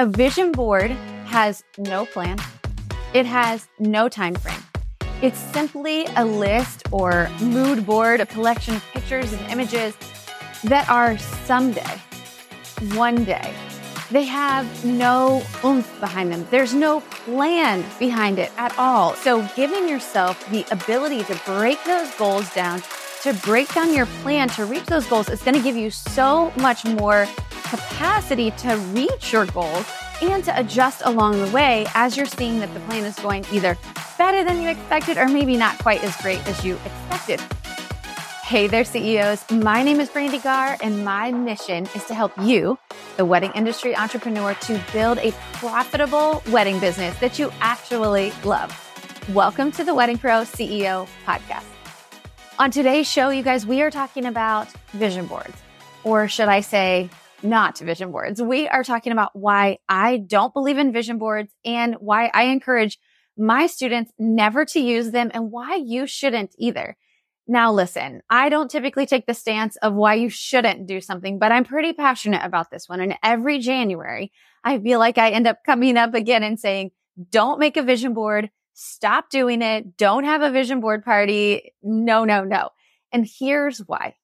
A vision board has no plan. It has no time frame. It's simply a list or mood board, a collection of pictures and images that are someday, one day. They have no oomph behind them. There's no plan behind it at all. So giving yourself the ability to break those goals down, to break down your plan to reach those goals, is going to give you so much more capacity to reach your goals and to adjust along the way as you're seeing that the plan is going either better than you expected or maybe not quite as great as you expected. Hey there, CEOs. My name is Brandi Garr, and my mission is to help you, the wedding industry entrepreneur, to build a profitable wedding business that you actually love. Welcome to the Wedding Pro CEO Podcast. On today's show, you guys, we are talking about vision boards, or should I say not vision boards. We are talking about why I don't believe in vision boards and why I encourage my students never to use them and why you shouldn't either. Now, listen, I don't typically take the stance of why you shouldn't do something, but I'm pretty passionate about this one. And every January, I feel like I end up coming up again and saying, don't make a vision board. Stop doing it. Don't have a vision board party. No, no, no. And here's why.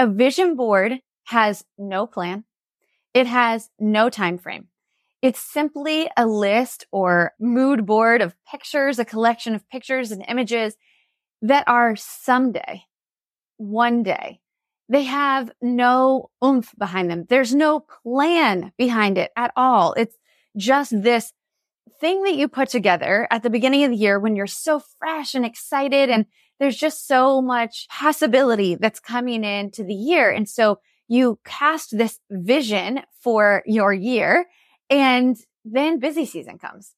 A vision board has no plan. It has no time frame. It's simply a list or mood board of pictures, a collection of pictures and images that are someday, one day. They have no oomph behind them. There's no plan behind it at all. It's just this thing that you put together at the beginning of the year when you're so fresh and excited, and there's just so much possibility that's coming into the year. And so you cast this vision for your year, and then busy season comes.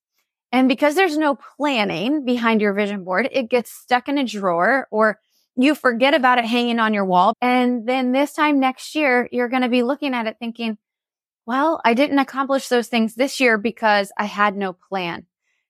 And because there's no planning behind your vision board, it gets stuck in a drawer or you forget about it hanging on your wall. And then this time next year, you're going to be looking at it thinking, well, I didn't accomplish those things this year because I had no plan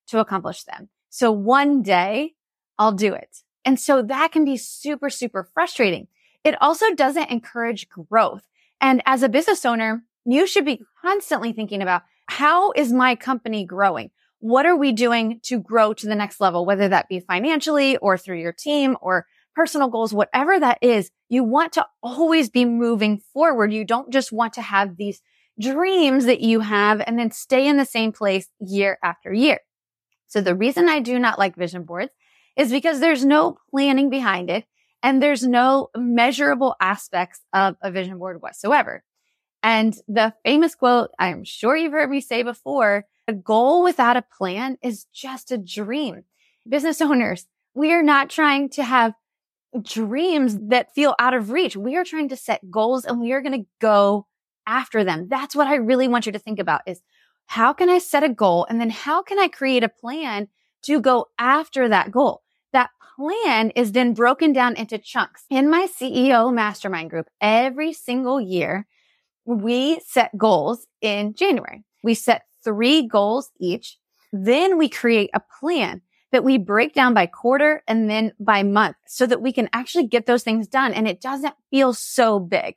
to accomplish them. So one day I'll do it. And so that can be super, super frustrating. It also doesn't encourage growth. And as a business owner, you should be constantly thinking about, how is my company growing? What are we doing to grow to the next level, whether that be financially or through your team or personal goals, whatever that is? You want to always be moving forward. You don't just want to have these dreams that you have and then stay in the same place year after year. So the reason I do not like vision boards is because there's no planning behind it and there's no measurable aspects of a vision board whatsoever. And the famous quote I'm sure you've heard me say before, a goal without a plan is just a dream. Business owners, we are not trying to have dreams that feel out of reach. We are trying to set goals and we are going to go after them. That's what I really want you to think about is, how can I set a goal? And then how can I create a plan to go after that goal? That plan is then broken down into chunks. In my CEO Mastermind group, every single year, we set goals in January. We set 3 goals each. Then we create a plan that we break down by quarter and then by month so that we can actually get those things done. And it doesn't feel so big.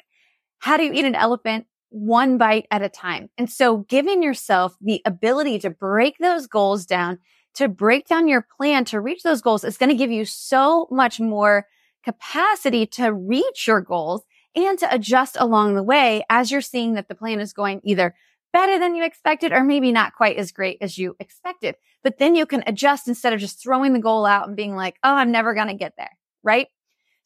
How do you eat an elephant? One bite at a time. And so giving yourself the ability to break those goals down, to break down your plan to reach those goals, is going to give you so much more capacity to reach your goals and to adjust along the way as you're seeing that the plan is going either better than you expected or maybe not quite as great as you expected. But then you can adjust instead of just throwing the goal out and being like, oh, I'm never going to get there, right?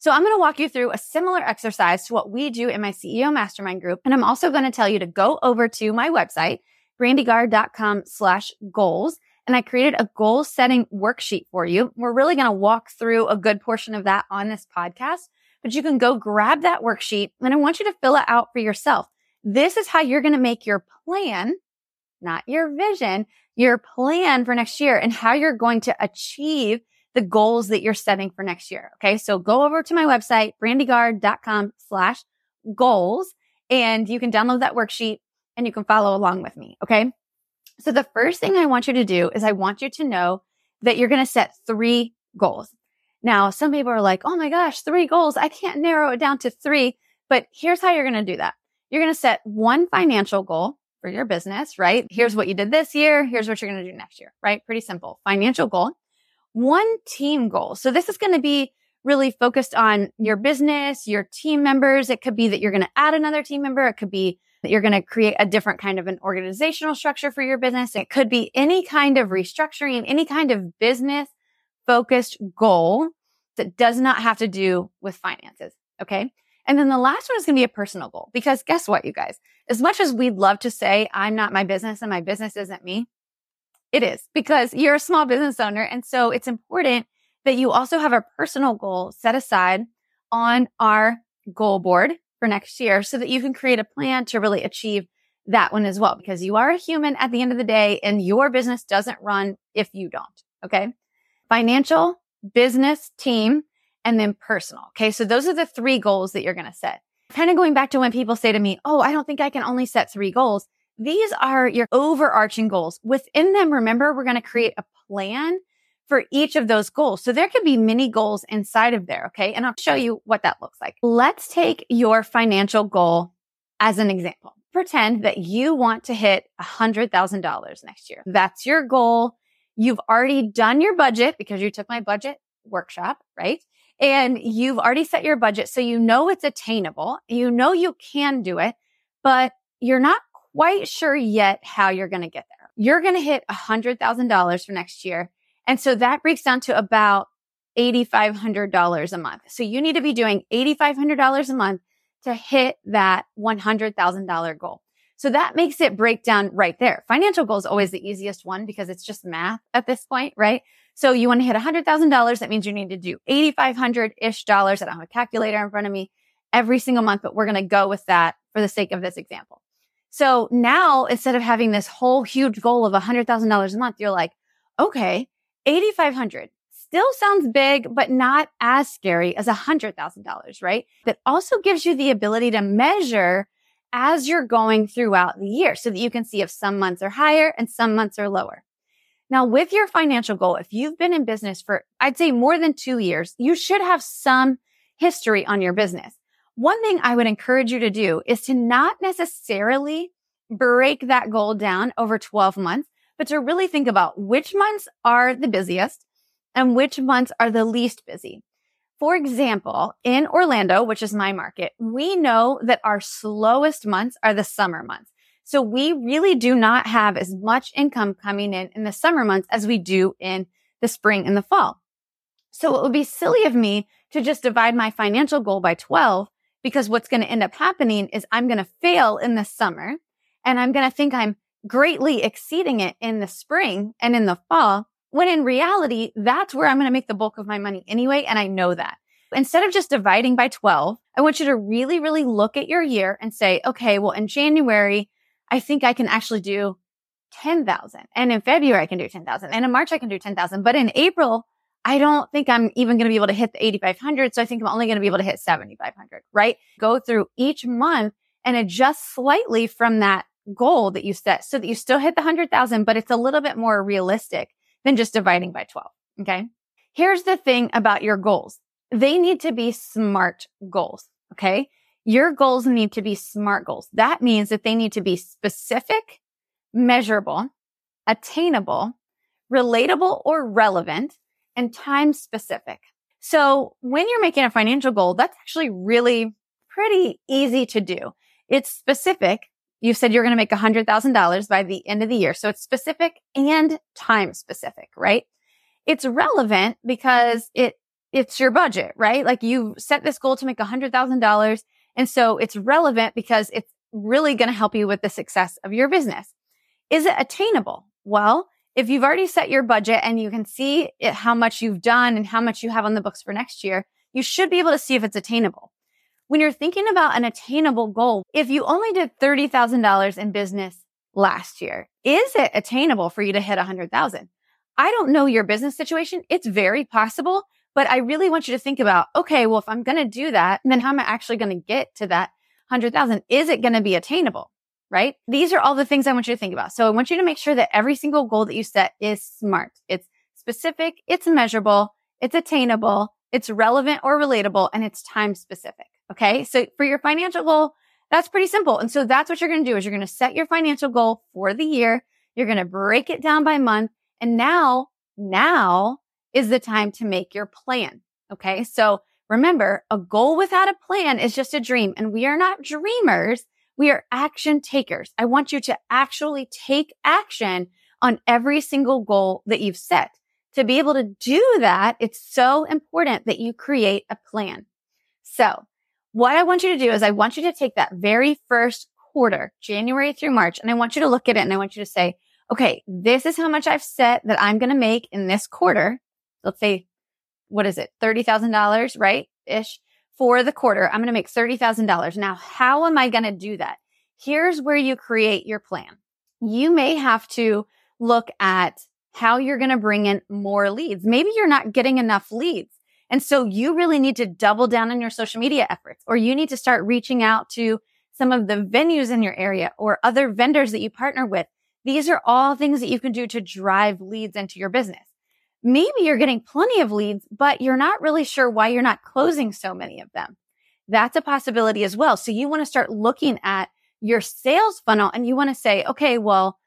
So I'm going to walk you through a similar exercise to what we do in my CEO Mastermind group. And I'm also going to tell you to go over to my website, brandigarr.com/goals. And I created a goal setting worksheet for you. We're really going to walk through a good portion of that on this podcast, but you can go grab that worksheet and I want you to fill it out for yourself. This is how you're going to make your plan, not your vision, your plan for next year and how you're going to achieve the goals that you're setting for next year. Okay. So go over to my website, brandigarr.com/goals, and you can download that worksheet and you can follow along with me. Okay. So the first thing I want you to do is I want you to know that you're going to set 3 goals. Now, some people are like, oh my gosh, 3 goals. I can't narrow it down to 3, but here's how you're going to do that. You're going to set 1 financial goal, for your business, right? Here's what you did this year. Here's what you're going to do next year, right? Pretty simple. Financial goal. One team goal. So this is going to be really focused on your business, your team members. It could be that you're going to add another team member. It could be that you're going to create a different kind of an organizational structure for your business. It could be any kind of restructuring, any kind of business-focused goal that does not have to do with finances, okay? And then the last one is going to be a personal goal, because guess what, you guys? As much as we'd love to say, I'm not my business and my business isn't me, it is, because you're a small business owner. And so it's important that you also have a personal goal set aside on our goal board for next year so that you can create a plan to really achieve that one as well, because you are a human at the end of the day and your business doesn't run if you don't, okay? Financial, business, team, and then personal, okay? So those are the three goals that you're going to set. Kind of going back to when people say to me, oh, I don't think I can only set three goals. These are your overarching goals. Within them, remember, we're going to create a plan for each of those goals. So there could be mini goals inside of there, okay? And I'll show you what that looks like. Let's take your financial goal as an example. Pretend that you want to hit $100,000 next year. That's your goal. You've already done your budget because you took my budget workshop, right? And you've already set your budget. So you know it's attainable. You know you can do it, but you're not quite sure yet how you're going to get there. You're going to hit $100,000 for next year. And so that breaks down to about $8,500 a month. So you need to be doing $8,500 a month to hit that $100,000 goal. So that makes it break down right there. Financial goal is always the easiest one because it's just math at this point, right? So you want to hit $100,000. That means you need to do $8,500-ish dollars. I don't have a calculator in front of me every single month, but we're going to go with that for the sake of this example. So now, instead of having this whole huge goal of $100,000 a month, you're like, okay, $8,500 still sounds big, but not as scary as $100,000, right? That also gives you the ability to measure as you're going throughout the year so that you can see if some months are higher and some months are lower. Now, with your financial goal, if you've been in business for, I'd say, more than 2 years, you should have some history on your business. One thing I would encourage you to do is to not necessarily break that goal down over 12 months, but to really think about which months are the busiest and which months are the least busy. For example, in Orlando, which is my market, we know that our slowest months are the summer months. So we really do not have as much income coming in the summer months as we do in the spring and the fall. So it would be silly of me to just divide my financial goal by 12, because what's going to end up happening is I'm going to fail in the summer and I'm going to think I'm greatly exceeding it in the spring and in the fall, when in reality, that's where I'm going to make the bulk of my money anyway. And I know that. Instead of just dividing by 12, I want you to really, really look at your year and say, okay, well, in January, I think I can actually do 10,000. And in February, I can do 10,000. And in March, I can do 10,000. But in April, I don't think I'm even going to be able to hit the 8,500. So I think I'm only going to be able to hit 7,500, right? Go through each month and adjust slightly from that goal that you set so that you still hit the 100,000, but it's a little bit more realistic than just dividing by 12. Okay. Here's the thing about your goals. They need to be SMART goals. Okay. Your goals need to be SMART goals. That means that they need to be specific, measurable, attainable, relatable or relevant, and time specific. So when you're making a financial goal, that's actually really pretty easy to do. It's specific. You said you're going to make $100,000 by the end of the year. So it's specific and time specific, right? It's relevant because it's your budget, right? Like you set this goal to make $100,000. And so it's relevant because it's really going to help you with the success of your business. Is it attainable? Well, if you've already set your budget and you can see it, how much you've done and how much you have on the books for next year, you should be able to see if it's attainable. When you're thinking about an attainable goal, if you only did $30,000 in business last year, is it attainable for you to hit $100,000? I don't know your business situation. It's very possible, but I really want you to think about, okay, well, if I'm going to do that, then how am I actually going to get to that $100,000? Is it going to be attainable? Right? These are all the things I want you to think about. So I want you to make sure that every single goal that you set is SMART. It's specific, it's measurable, it's attainable, it's relevant or relatable, and it's time specific. Okay. So for your financial goal, That's pretty simple. And so that's what you're going to do is you're going to set your financial goal for the year. You're going to break it down by month. And now is the time to make your plan. Okay. So remember, a goal without a plan is just a dream. And we are not dreamers. We are action takers. I want you to actually take action on every single goal that you've set. To be able to do that, it's so important that you create a plan. So what I want you to do is I want you to take that very first quarter, January through March, and I want you to look at it and I want you to say, okay, this is how much I've set that I'm going to make in this quarter. Let's say, what is it? $30,000, right? Ish. For the quarter, I'm going to make $30,000. Now, how am I going to do that? Here's where you create your plan. You may have to look at how you're going to bring in more leads. Maybe you're not getting enough leads. And so you really need to double down on your social media efforts, or you need to start reaching out to some of the venues in your area or other vendors that you partner with. These are all things that you can do to drive leads into your business. Maybe you're getting plenty of leads, but you're not really sure why you're not closing so many of them. That's a possibility as well. So you want to start looking at your sales funnel and you want to say, okay, well,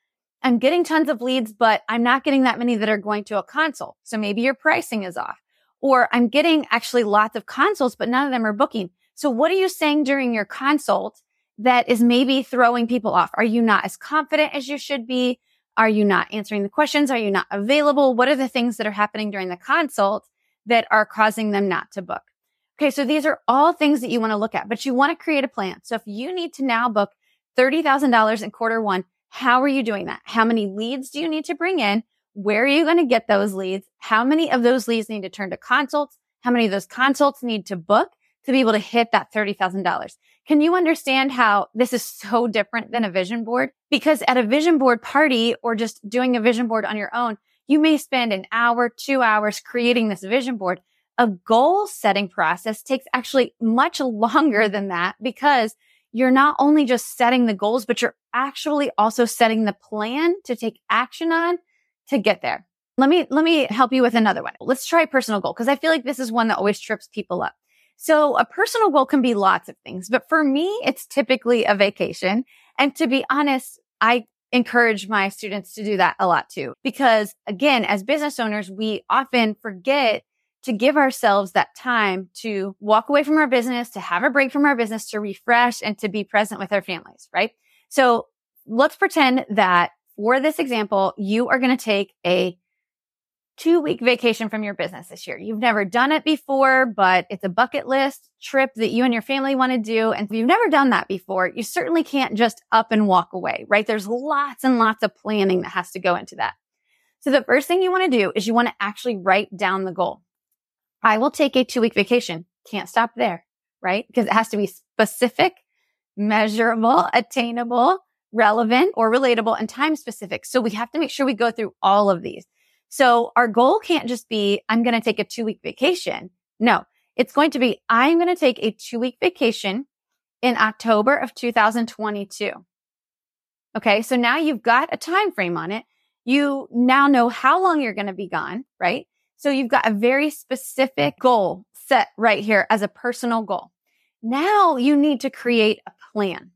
I'm getting tons of leads, but I'm not getting that many that are going to a consult. So maybe your pricing is off. Or I'm getting actually lots of consults, but none of them are booking. So what are you saying during your consult that is maybe throwing people off? Are you not as confident as you should be? Are you not answering the questions? Are you not available? What are the things that are happening during the consult that are causing them not to book? Okay, so these are all things that you want to look at, but you want to create a plan. So if you need to now book $30,000 in quarter one, how are you doing that? How many leads do you need to bring in? Where are you going to get those leads? How many of those leads need to turn to consults? How many of those consults need to book to be able to hit that $30,000? Can you understand how this is so different than a vision board? Because at a vision board party or just doing a vision board on your own, you may spend an hour, 2 hours creating this vision board. A goal setting process takes actually much longer than that because you're not only just setting the goals, but you're actually also setting the plan to take action on to get there. Let me help you with another one. Let's try personal goal, because I feel like this is one that always trips people up. So a personal goal can be lots of things, but for me, it's typically a vacation. And to be honest, I encourage my students to do that a lot too, because again, as business owners, we often forget to give ourselves that time to walk away from our business, to have a break from our business, to refresh and to be present with our families, right? So let's pretend that for this example, you are going to take a 2-week vacation from your business this year. You've never done it before, but it's a bucket list trip that you and your family want to do. And if you've never done that before, you certainly can't just up and walk away, right? There's lots and lots of planning that has to go into that. So the first thing you want to do is you want to actually write down the goal. I will take a 2-week vacation. Can't stop there, right? Because it has to be specific, measurable, attainable, relevant or relatable, and time specific. So we have to make sure we go through all of these. So our goal can't just be, I'm going to take a 2-week vacation. No, it's going to be, I'm going to take a 2-week vacation in October of 2022. Okay. So now you've got a time frame on it. You now know how long you're going to be gone, right? So you've got a very specific goal set right here as a personal goal. Now you need to create a plan.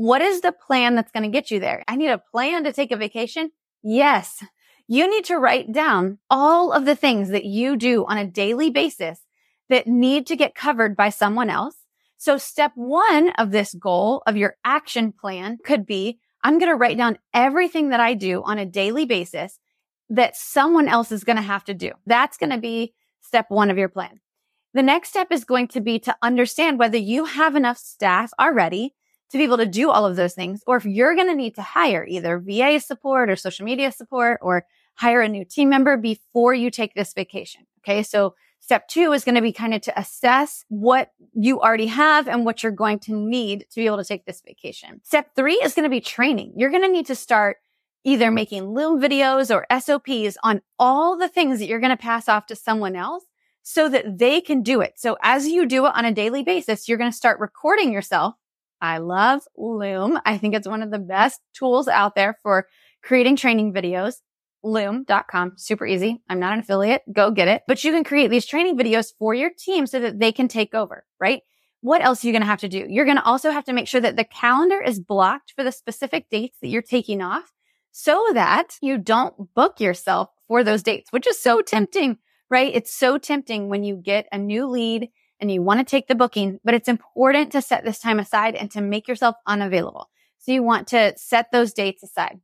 What is the plan that's going to get you there? I need a plan to take a vacation. Yes. You need to write down all of the things that you do on a daily basis that need to get covered by someone else. So step one of this goal of your action plan could be, I'm going to write down everything that I do on a daily basis that someone else is going to have to do. That's going to be step one of your plan. The next step is going to be to understand whether you have enough staff already to be able to do all of those things, or if you're going to need to hire either VA support or social media support or hire a new team member before you take this vacation. Okay. So step two is going to be kind of to assess what you already have and what you're going to need to be able to take this vacation. Step three is going to be training. You're going to need to start either making Loom videos or SOPs on all the things that you're going to pass off to someone else so that they can do it. So as you do it on a daily basis, you're going to start recording yourself. I love Loom. I think it's one of the best tools out there for creating training videos. Loom.com. Super easy. I'm not an affiliate. Go get it. But you can create these training videos for your team so that they can take over, right? what else are you going to have to do? You're going to also have to make sure that the calendar is blocked for the specific dates that you're taking off so that you don't book yourself for those dates, which is so tempting, right? It's so tempting when you get a new lead and you want to take the booking, but it's important to set this time aside and to make yourself unavailable. So you want to set those dates aside.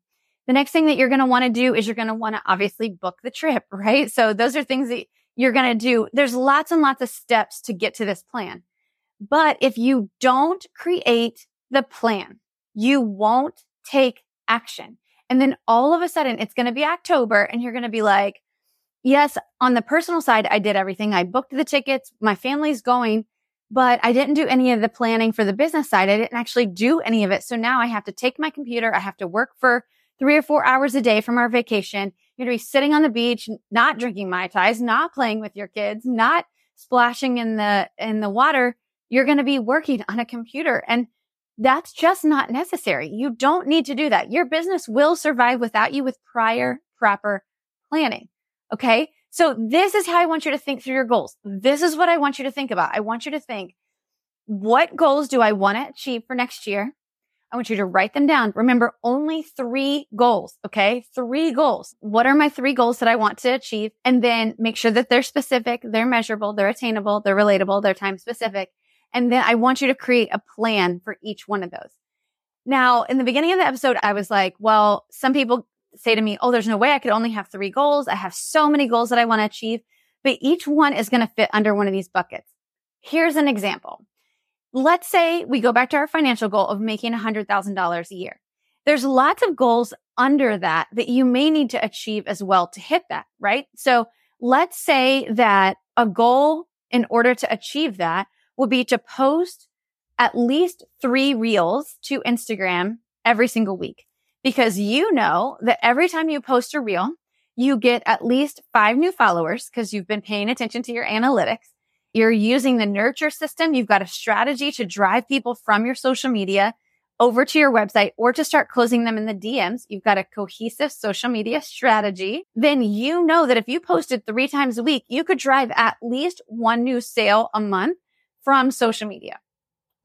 The next thing that you're going to want to do is you're going to want to obviously book the trip, right? So those are things that you're going to do. There's lots and lots of steps to get to this plan. But if you don't create the plan, you won't take action. And then all of a sudden it's going to be October and you're going to be like, yes, on the personal side, I did everything. I booked the tickets. My family's going, but I didn't do any of the planning for the business side. I didn't actually do any of it. So now I have to take my computer. I have to work for 3 or 4 hours a day from our vacation. You're going to be sitting on the beach, not drinking Mai Tais, not playing with your kids, not splashing in the water. You're going to be working on a computer, and that's just not necessary. You don't need to do that. Your business will survive without you with prior proper planning. Okay. So this is how I want you to think through your goals. This is what I want you to think about. I want you to think, what goals do I want to achieve for next year? I want you to write them down. Remember, only 3 goals. Okay. 3 goals. What are my 3 goals that I want to achieve? And then make sure that they're specific, they're measurable, they're attainable, they're relatable, they're time specific. And then I want you to create a plan for each one of those. Now, in the beginning of the episode, I was like, well, some people say to me, oh, there's no way I could only have 3 goals. I have so many goals that I want to achieve, but each one is going to fit under one of these buckets. Here's an example. Let's say we go back to our financial goal of making $100,000 a year. There's lots of goals under that that you may need to achieve as well to hit that, right? So let's say that a goal in order to achieve that will be to post at least 3 reels to Instagram every single week, because you know that every time you post a reel, you get at least 5 new followers because you've been paying attention to your analytics. You're using the nurture system. You've got a strategy to drive people from your social media over to your website or to start closing them in the DMs. You've got a cohesive social media strategy. Then you know that if you posted 3 times a week, you could drive at least 1 new sale a month from social media.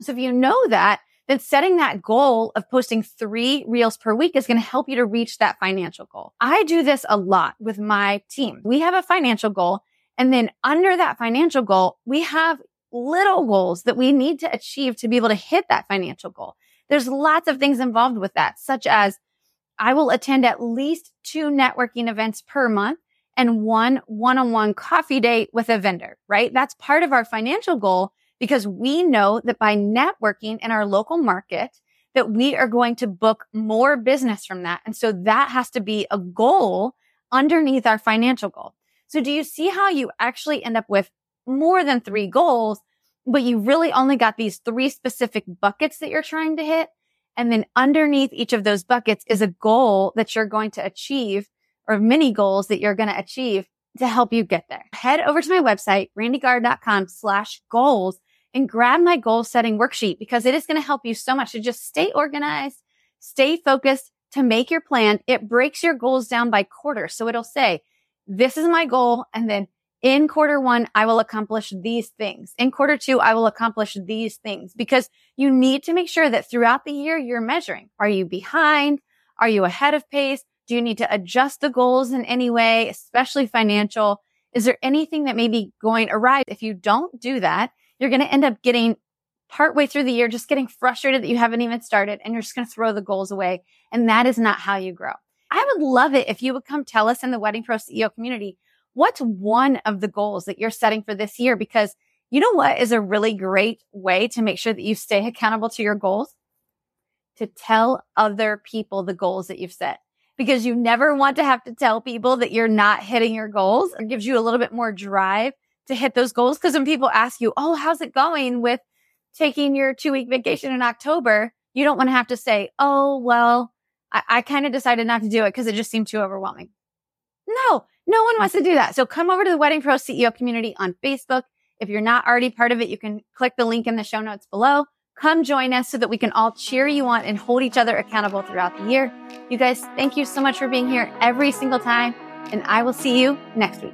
So if you know that, then setting that goal of posting 3 reels per week is going to help you to reach that financial goal. I do this a lot with my team. We have a financial goal, and then under that financial goal, we have little goals that we need to achieve to be able to hit that financial goal. There's lots of things involved with that, such as I will attend at least 2 networking events per month and 1 one-on-one coffee date with a vendor, right? That's part of our financial goal, because we know that by networking in our local market, that we are going to book more business from that. And so that has to be a goal underneath our financial goal. So do you see how you actually end up with more than 3 goals, but you really only got these 3 specific buckets that you're trying to hit? And then underneath each of those buckets is a goal that you're going to achieve, or mini goals that you're going to achieve to help you get there. Head over to my website, brandigarr.com/goals, and grab my goal setting worksheet, because it is going to help you so much to just stay organized, stay focused, to make your plan. It breaks your goals down by quarter. So it'll say, this is my goal. And then in quarter 1, I will accomplish these things. In quarter 2, I will accomplish these things, because you need to make sure that throughout the year you're measuring. Are you behind? Are you ahead of pace? Do you need to adjust the goals in any way, especially financial? Is there anything that may be going awry? If you don't do that, you're going to end up getting partway through the year, just getting frustrated that you haven't even started, and you're just going to throw the goals away. And that is not how you grow. I would love it if you would come tell us in the Wedding Pro CEO community, what's one of the goals that you're setting for this year? Because you know what is a really great way to make sure that you stay accountable to your goals? To tell other people the goals that you've set. Because you never want to have to tell people that you're not hitting your goals. It gives you a little bit more drive to hit those goals. Because when people ask you, oh, how's it going with taking your 2-week vacation in October? You don't want to have to say, oh, well, I kind of decided not to do it because it just seemed too overwhelming. No, no one wants to do that. So come over to the Wedding Pro CEO community on Facebook. If you're not already part of it, you can click the link in the show notes below. Come join us so that we can all cheer you on and hold each other accountable throughout the year. You guys, thank you so much for being here every single time, and I will see you next week.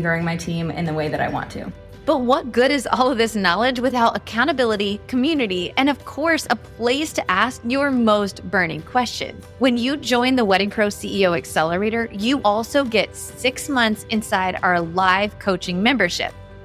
growing my team in the way that I want to. But what good is all of this knowledge without accountability, community, and of course, a place to ask your most burning question? When you join the Wedding Pro CEO Accelerator, you also get 6 months inside our live coaching membership.